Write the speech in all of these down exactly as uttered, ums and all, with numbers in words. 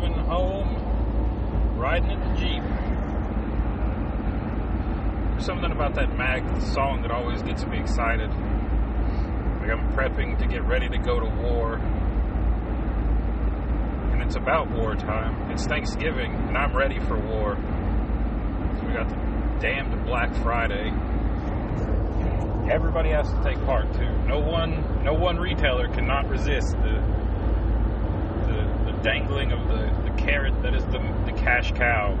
driving home, riding in the Jeep. There's something about that Mag song that always gets me excited. Like I'm prepping to get ready to go to war. And it's about wartime. It's Thanksgiving, and I'm ready for war. So we got the damned Black Friday. Everybody has to take part too. No one, no one retailer cannot resist the the, the dangling of the, the carrot that is the, the cash cow.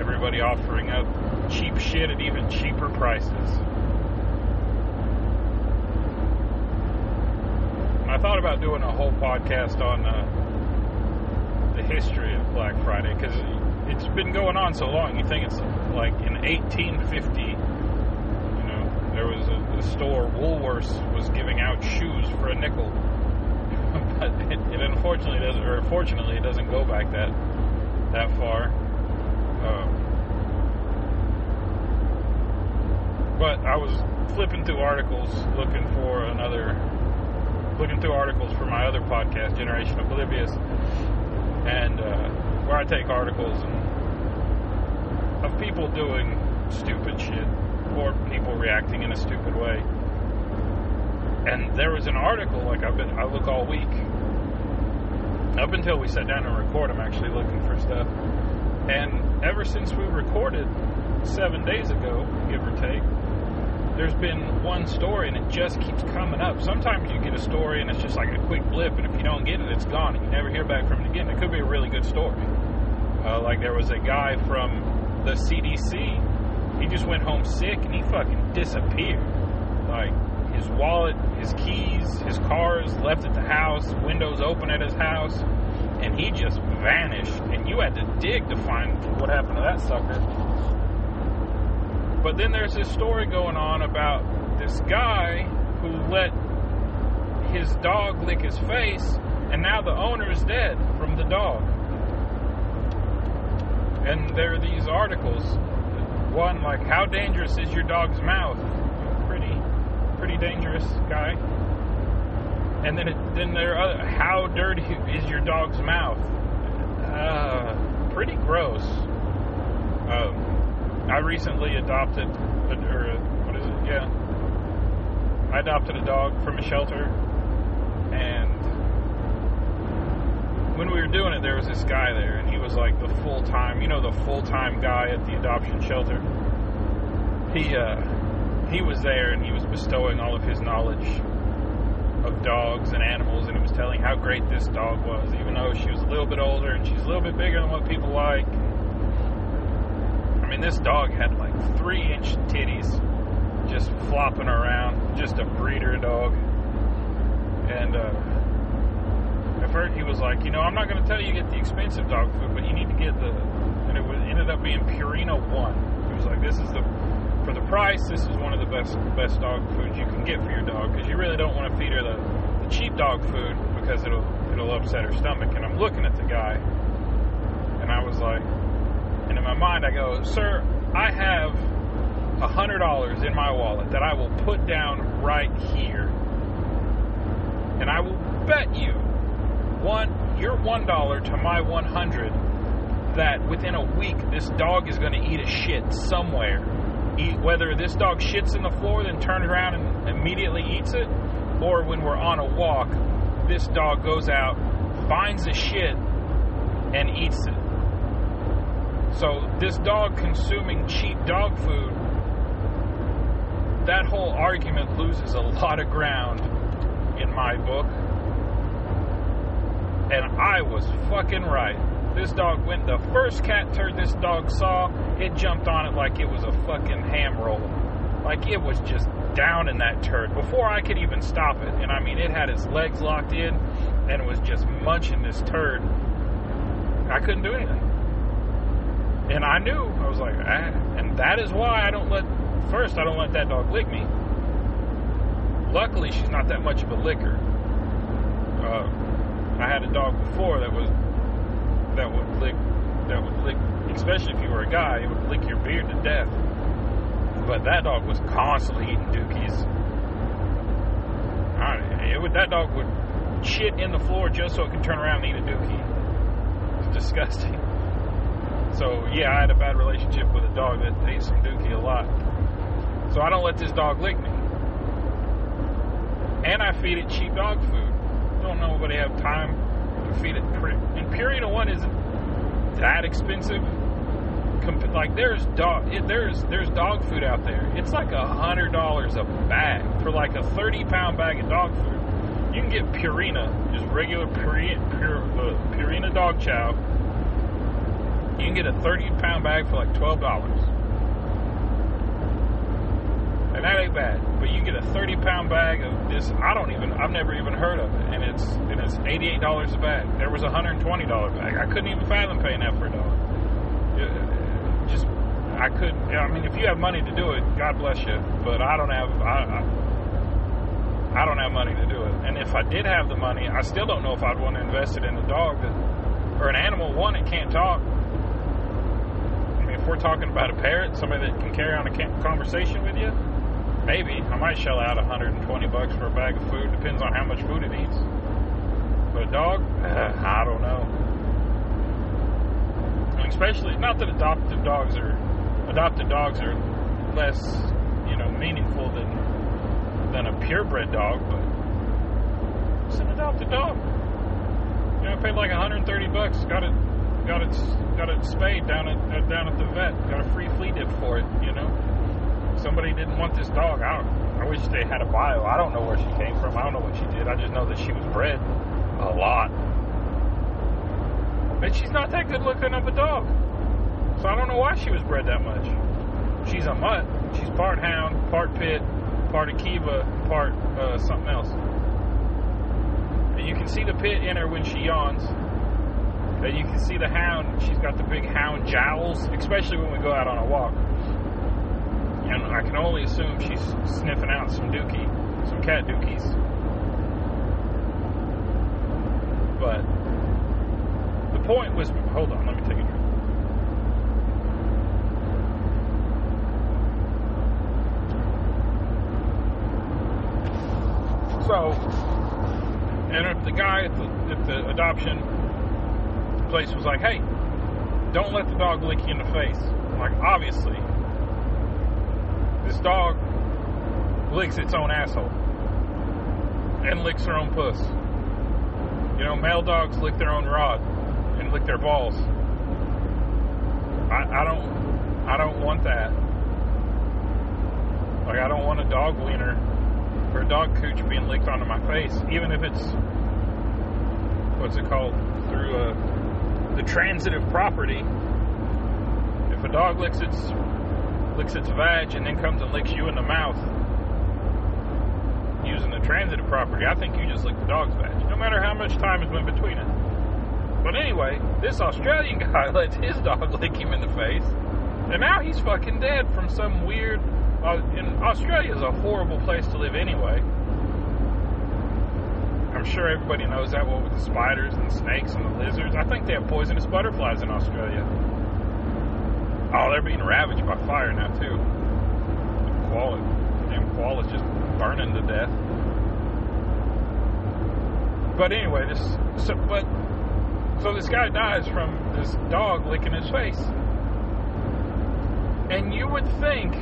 Everybody offering up cheap shit at even cheaper prices. And I thought about doing a whole podcast on uh, the history of Black Friday because it's been going on so long. You think it's like in eighteen fifty. There was a, a store, Woolworths, was giving out shoes for a nickel. But it, it unfortunately doesn't, or fortunately, it doesn't go back that that far. Um, but I was flipping through articles, looking for another, looking through articles for my other podcast, Generation Oblivious, and uh, where I take articles and, of people doing stupid shit. Or people reacting in a stupid way. And there was an article, like I've been, I look all week. Up until we sat down and record, I'm actually looking for stuff. And ever since we recorded seven days ago, give or take, there's been one story and it just keeps coming up. Sometimes you get a story and it's just like a quick blip, and if you don't get it, it's gone, and you never hear back from it again. It could be a really good story. Uh, like there was a guy from the C D C. He just went home sick, and he fucking disappeared. Like, his wallet, his keys, his cars left at the house, windows open at his house, and he just vanished. And you had to dig to find what happened to that sucker. But then there's this story going on about this guy who let his dog lick his face, and now the owner's dead from the dog. And there are these articles. One, like, how dangerous is your dog's mouth? Pretty, pretty dangerous guy. And then, it, then there are other, how dirty is your dog's mouth? Uh, pretty gross. Um, I recently adopted, a, or what is it? Yeah, I adopted a dog from a shelter, and when we were doing it, there was this guy there, and he was like the full-time, you know, the full-time guy at the adoption shelter. He uh, he was there, and he was bestowing all of his knowledge of dogs and animals, and he was telling how great this dog was, even though she was a little bit older, and she's a little bit bigger than what people like. I mean, this dog had like three-inch titties just flopping around, just a breeder dog, and uh, he was like, you know, I'm not going to tell you to get the expensive dog food, but you need to get the, and it ended up being Purina one. He was like, this is the, for the price, this is one of the best best dog foods you can get for your dog, because you really don't want to feed her the, the cheap dog food, because it'll, it'll upset her stomach. And I'm looking at the guy, and I was like, and in my mind I go, sir, I have one hundred dollars in my wallet that I will put down right here, and I will bet you One, your one dollar to my one hundred that within a week this dog is going to eat a shit somewhere. Eat, whether this dog shits in the floor, then turns around and immediately eats it, or when we're on a walk, this dog goes out, finds a shit, and eats it. So this dog consuming cheap dog food, that whole argument loses a lot of ground in my book. And I was fucking right. This dog went, the first cat turd this dog saw, it jumped on it like it was a fucking ham roll. Like it was just down in that turd before I could even stop it. And I mean, it had its legs locked in and it was just munching this turd. I couldn't do anything. And I knew. I was like, ah. And that is why I don't let, first, I don't let that dog lick me. Luckily, she's not that much of a licker. Uh, I had a dog before that was that would lick that would lick especially if you were a guy, it would lick your beard to death. But that dog was constantly eating dookies. I, it would that dog would shit in the floor just so it can turn around and eat a dookie. It's disgusting. So, yeah, I had a bad relationship with a dog that ate some dookie a lot. So I don't let this dog lick me. And I feed it cheap dog food. Don't nobody have time to feed it. And Purina One isn't that expensive. Like, there's dog, there's there's dog food out there. It's like a hundred dollars a bag for like a thirty pound bag of dog food. You can get Purina, just regular Purina, Purina dog chow. You can get a thirty pound bag for like twelve dollars, and that ain't bad. But you get a thirty pound bag of this, I don't even, I've never even heard of it, and it's and it's eighty-eight dollars a bag. There was a one hundred twenty dollars bag. I couldn't even fathom paying that for a dollar. Just, I couldn't. I mean, if you have money to do it, God bless you. But I don't have, I, I, I don't have money to do it. And if I did have the money, I still don't know if I'd want to invest it in a dog that, or an animal, one, that can't talk. I mean, if we're talking about a parrot, somebody that can carry on a conversation with you, maybe I might shell out one hundred twenty bucks for a bag of food. Depends on how much food it eats. But a dog, I don't know. Especially, not that adoptive dogs are adopted dogs are less, you know, meaningful than than a purebred dog, but it's an adopted dog. You know, I paid like one hundred thirty bucks. Got it, got it, got it spayed down at uh, down at the vet. Got a free flea dip for it. You know, somebody didn't want this dog. I don't, I wish they had a bio. I don't know where she came from. I don't know what she did. I just know that she was bred a lot. And she's not that good looking of a dog. So I don't know why she was bred that much. She's a mutt. She's part hound, part pit, part Akiva, part uh, something else. And you can see the pit in her when she yawns. And you can see the hound. She's got the big hound jowls, especially when we go out on a walk. And I can only assume she's sniffing out some dookie, some cat dookies. But point was, hold on, let me take a drink. So, and if the guy at the, at the adoption place was like, hey, don't let the dog lick you in the face. I'm like, obviously, this dog licks its own asshole and licks her own puss. You know, male dogs lick their own rod and lick their balls. I, I don't I don't want that. Like, I don't want a dog wiener or a dog cooch being licked onto my face, even if it's, what's it called, through a, the transitive property. If a dog licks its licks its vag and then comes and licks you in the mouth using the transitive property, I think you just lick the dog's vag, no matter how much time has been between it. But anyway, this Australian guy lets his dog lick him in the face, and now he's fucking dead from some weird... Uh, and Australia's a horrible place to live anyway. I'm sure everybody knows that, what with the spiders and the snakes and the lizards. I think they have poisonous butterflies in Australia. Oh, they're being ravaged by fire now, too. The koala, damn koala's just burning to death. But anyway, this... So, but... So this guy dies from this dog licking his face. And you would think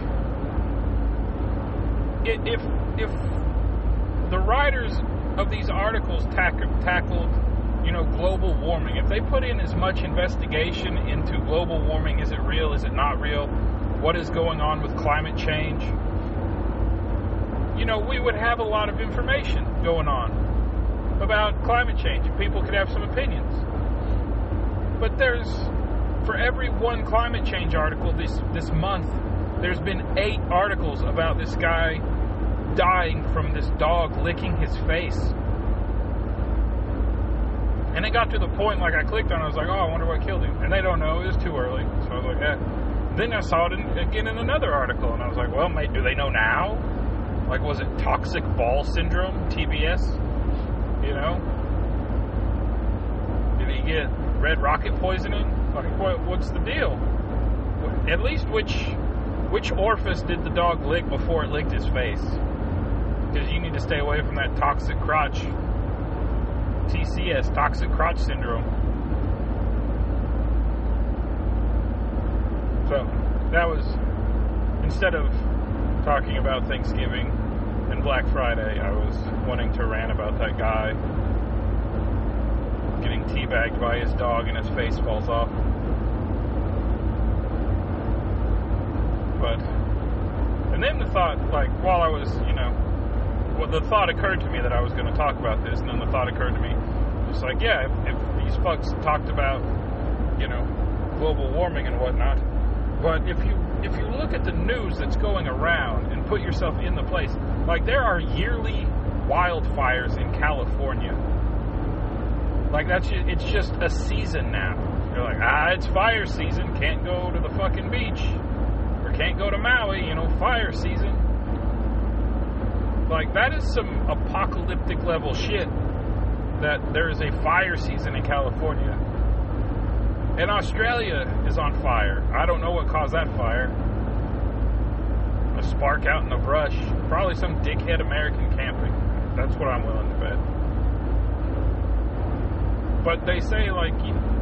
it, if if the writers of these articles tack, tackled, you know, global warming, if they put in as much investigation into global warming, is it real, is it not real, what is going on with climate change, you know, we would have a lot of information going on about climate change. People could have some opinions. But there's, for every one climate change article this, this month, there's been eight articles about this guy dying from this dog licking his face. And it got to the point, like, I clicked on it, I was like, oh, I wonder what killed him. And they don't know, it was too early. So I was like, eh. Then I saw it in, again in another article, and I was like, well, mate, do they know now? Like, was it toxic ball syndrome, T B S? You know? Did he get red rocket poisoning? Like, what, what's the deal? At least which which orifice did the dog lick before it licked his face? Because you need to stay away from that toxic crotch. T C S, toxic crotch syndrome. So that was, instead of talking about Thanksgiving and Black Friday, I was wanting to rant about that guy getting teabagged by his dog and his face falls off. But, and then the thought, like, while I was, you know, well, the thought occurred to me that I was going to talk about this, and then the thought occurred to me, just like, yeah, if, if these fucks talked about, you know, global warming and whatnot, but if you if you look at the news that's going around and put yourself in the place, like, there are yearly wildfires in California. Like, that's just, it's just a season now. You're like, ah, it's fire season, can't go to the fucking beach, or can't go to Maui, you know, fire season. Like, that is some apocalyptic level shit, that there is a fire season in California. And Australia is on fire. I don't know what caused that fire. A spark out in the brush. Probably some dickhead American camping. That's what I'm willing to bet. But they say, like,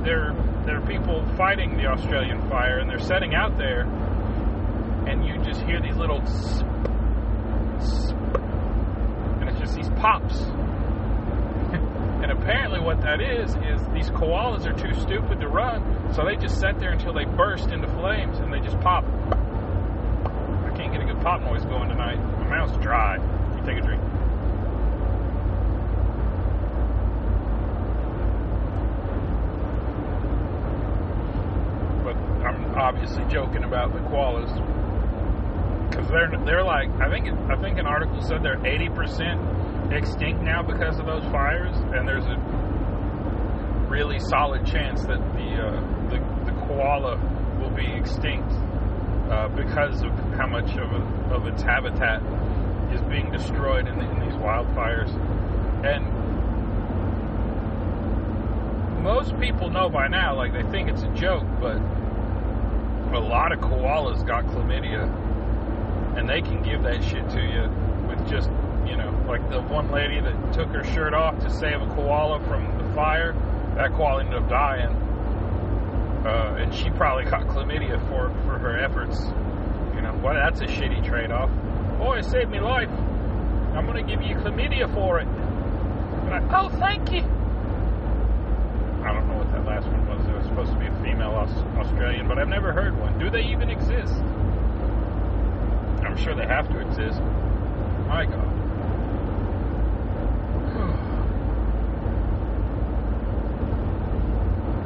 there, there are people fighting the Australian fire, and they're setting out there, and you just hear these little tss, tss, and it's just these pops. And apparently what that is, is these koalas are too stupid to run, so they just sit there until they burst into flames, and they just pop. I can't get a good pop noise going tonight. My mouth's dry. You take a drink. But I'm obviously joking about the koalas. Because they're, they're like, I think, I think an article said they're eighty percent extinct now because of those fires, and there's a really solid chance that the uh, the, the koala will be extinct uh, because of how much of, a, of its habitat is being destroyed in, the, in these wildfires. And most people know by now, like, they think it's a joke, but a lot of koalas got chlamydia, and they can give that shit to you with just, you know, like the one lady that took her shirt off to save a koala from the fire, that koala ended up dying. Uh, and she probably caught chlamydia for, for her efforts. You know, well, that's a shitty trade-off. Boy, it saved me life. I'm going to give you chlamydia for it. And I, oh, thank you. I don't know what that last one was. It was supposed to be a female Australian, but I've never heard one. Do they even exist? I'm sure they have to exist. My God.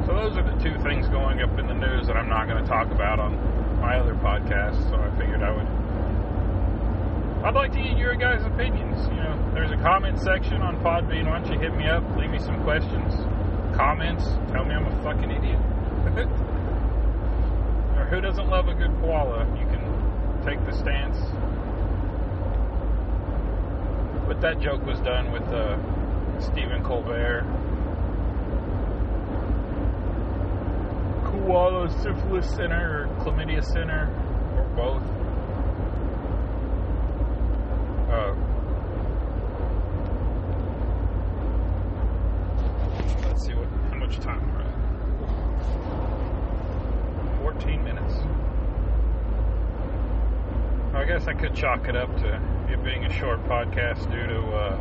So those are the two things going up in the news that I'm not going to talk about on my other podcast, so I figured I would... I'd like to get your guys' opinions, you know. There's a comment section on Podbean. Why don't you hit me up, leave me some questions, comments, tell me I'm a fucking idiot. Or who doesn't love a good koala? You can take the stance. But that joke was done with uh, Stephen Colbert. Koala syphilis center or chlamydia center or both. Uh, let's see what how much time we're at. Fourteen minutes. I guess I could chalk it up to it being a short podcast due to uh,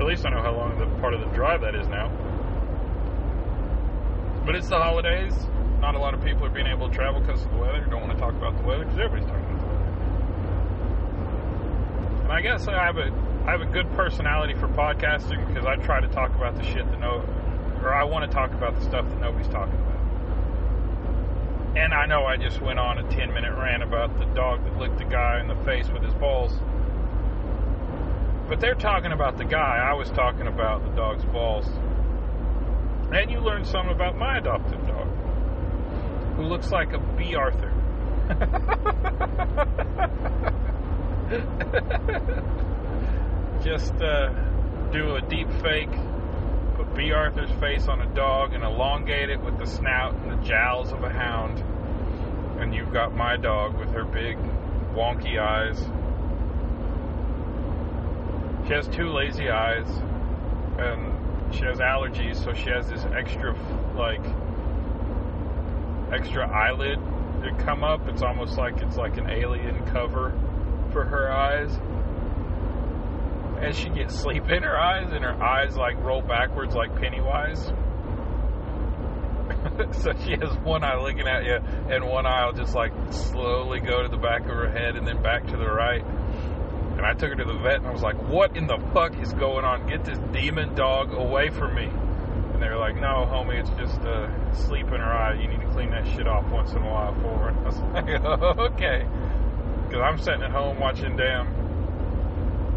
at least I know how long the part of the drive that is now. But it's the holidays. Not a lot of people are being able to travel because of the weather. Don't want to talk about the weather because everybody's talking about the weather. And I guess I have a I have a good personality for podcasting because I try to talk about the shit that no, or I want to talk about the stuff that nobody's talking about. And I know I just went on a ten minute rant about the dog that licked the guy in the face with his balls. But they're talking about the guy. I was talking about the dog's balls. And you learn something about my adopted dog, who looks like a B. Arthur. Just uh, do a deep fake, put B. Arthur's face on a dog and elongate it with the snout and the jowls of a hound. And you've got my dog with her big, wonky eyes. She has two lazy eyes. and she has allergies, so she has this extra, like, extra eyelid that come up. It's almost like it's like an alien cover for her eyes. And she gets sleep in her eyes, and her eyes, like, roll backwards like Pennywise. So she has one eye looking at you, and one eye will just, like, slowly go to the back of her head and then back to the right. And I took her to the vet, and I was like, what in the fuck is going on? Get this demon dog away from me. And they were like, no, homie, it's just uh, sleep in her eye. You need to clean that shit off once in a while for her. And I was like, okay. Because I'm sitting at home watching damn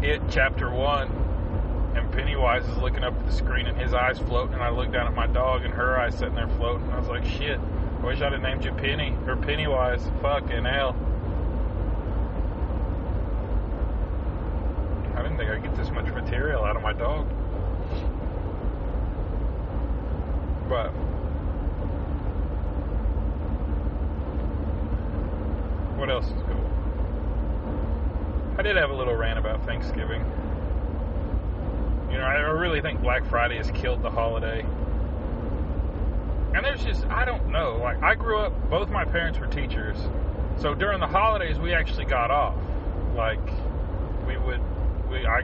It Chapter one. And Pennywise is looking up at the screen, and his eye's floating, and I look down at my dog, and her eye's sitting there floating, and I was like, shit, I wish I'd have named you Penny, or Pennywise, fucking hell. I didn't think I'd get this much material out of my dog. But what else is cool? I did have a little rant about Thanksgiving. You know, I really think Black Friday has killed the holiday. And there's just, I don't know. Like, I grew up, both my parents were teachers. So during the holidays, we actually got off. Like, we would, we, I,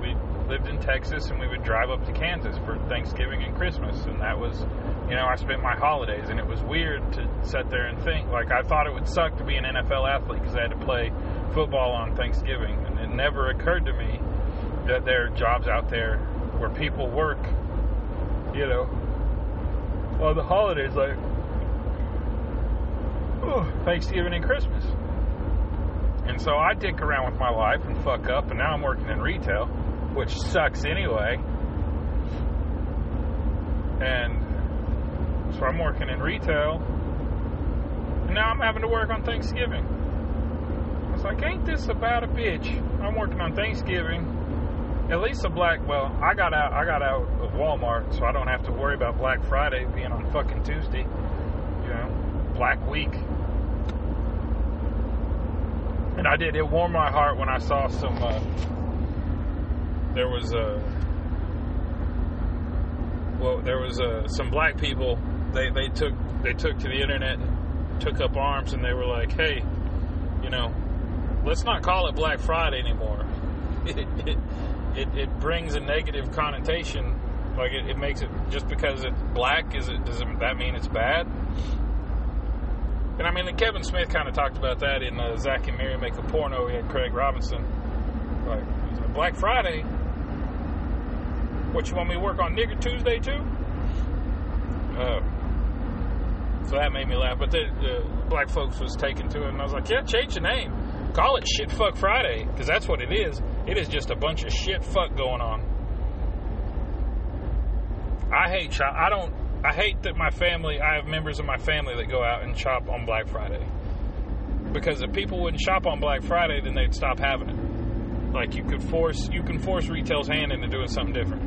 we lived in Texas, and we would drive up to Kansas for Thanksgiving and Christmas. And that was, you know, I spent my holidays. And it was weird to sit there and think. Like, I thought it would suck to be an N F L athlete because I had to play football on Thanksgiving. And it never occurred to me that there are jobs out there where people work, you know, on the holidays, like, oh, Thanksgiving and Christmas. And so I dick around with my life and fuck up, and now I'm working in retail, which sucks anyway. And so I'm working in retail, and now I'm having to work on Thanksgiving. I was like, ain't this about a bitch? I'm working on Thanksgiving. At least a black, well, I got out, I got out of Walmart, so I don't have to worry about Black Friday being on fucking Tuesday, you know, Black Week. And I did, it warmed my heart when I saw some, uh, there was a, well, there was a, some black people, they, they took, they took to the internet, and took up arms, and they were like, hey, you know, let's not call it Black Friday anymore. It, it brings a negative connotation. Like, it, it makes it, just because it's black, is it, does it, that mean it's bad? And I mean, and Kevin Smith kind of talked about that in uh, Zach and Mary Make a Porno. He had Craig Robinson. Like, Black Friday? What, you want me to work on Nigger Tuesday too? Uh, so that made me laugh. But the, the black folks was taken to it, and I was like, yeah, change the name. Call it Shit Fuck Friday, because that's what it is. It is just a bunch of shit fuck going on. I hate shop. I don't. I hate that my family. I have members of my family that go out and shop on Black Friday, because if people wouldn't shop on Black Friday, then they'd stop having it. Like, you could force. You can force retail's hand into doing something different.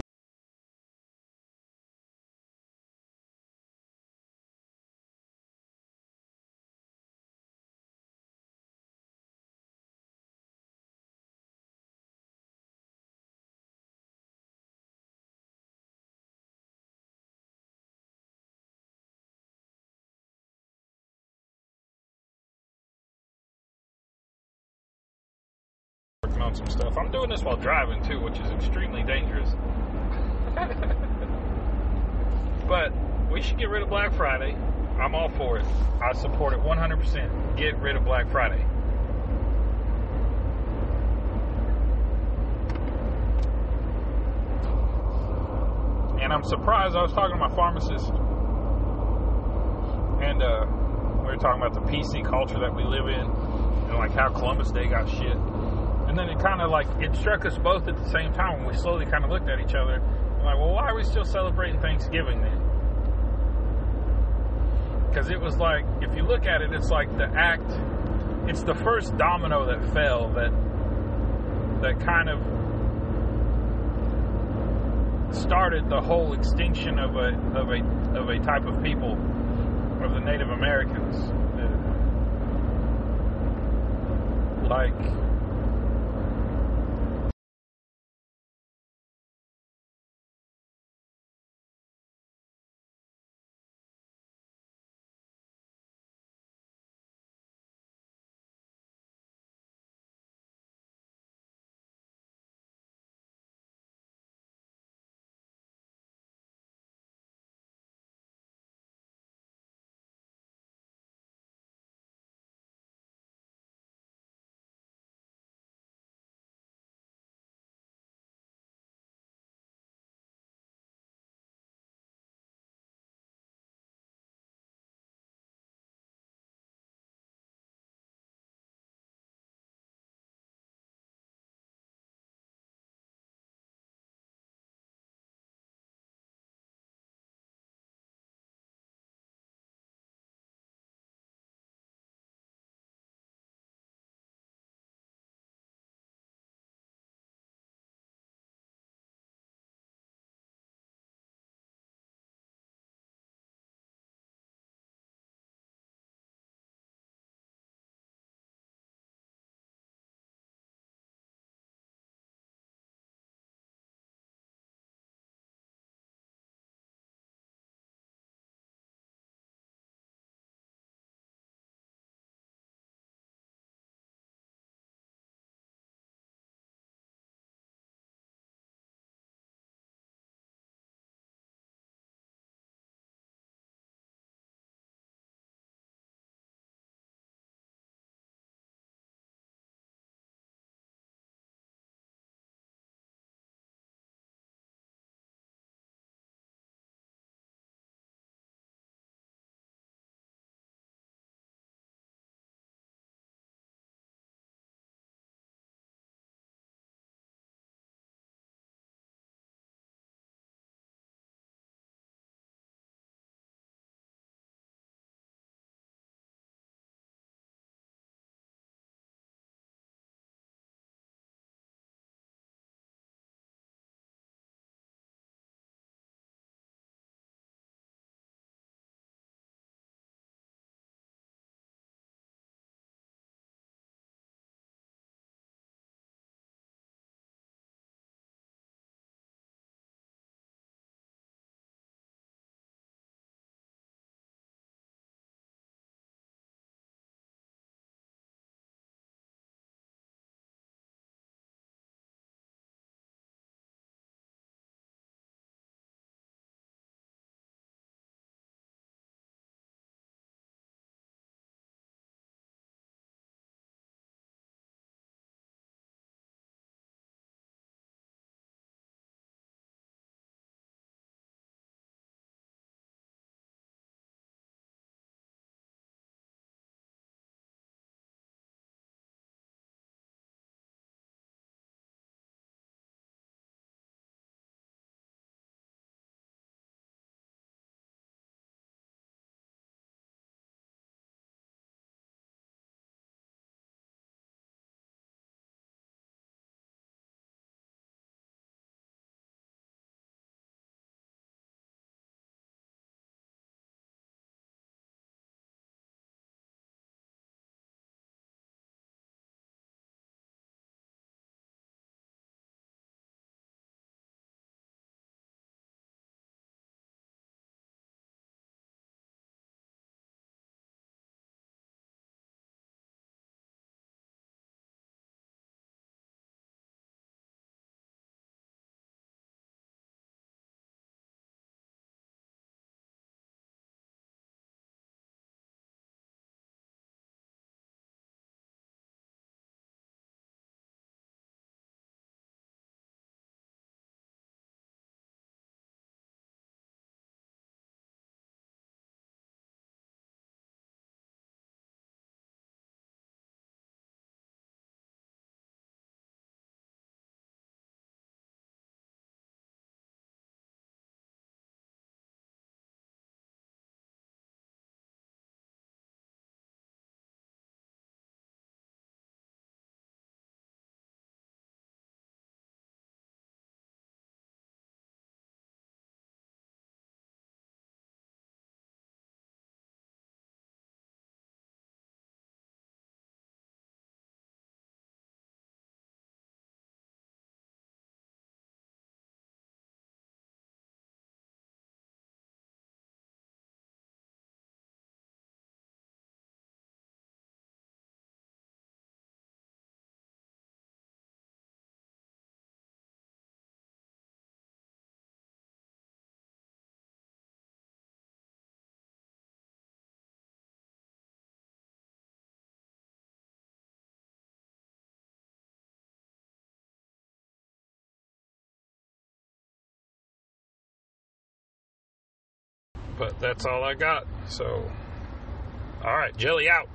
On some stuff. I'm doing this while driving too, which is extremely dangerous. But we should get rid of Black Friday. I'm all for it. I support it one hundred percent. Get rid of Black Friday. And I'm surprised. I was talking to my pharmacist, and uh, we were talking about the P C culture that we live in, and like how Columbus Day got shit. And then it kind of like, it struck us both at the same time, and we slowly kind of looked at each other. I'm like, well, why are we still celebrating Thanksgiving then? Because it was like, if you look at it, it's like the act, it's the first domino that fell that, that kind of started the whole extinction of a, of a, of a type of people, of the Native Americans. Like, but that's all I got. So, all right, Jelly out.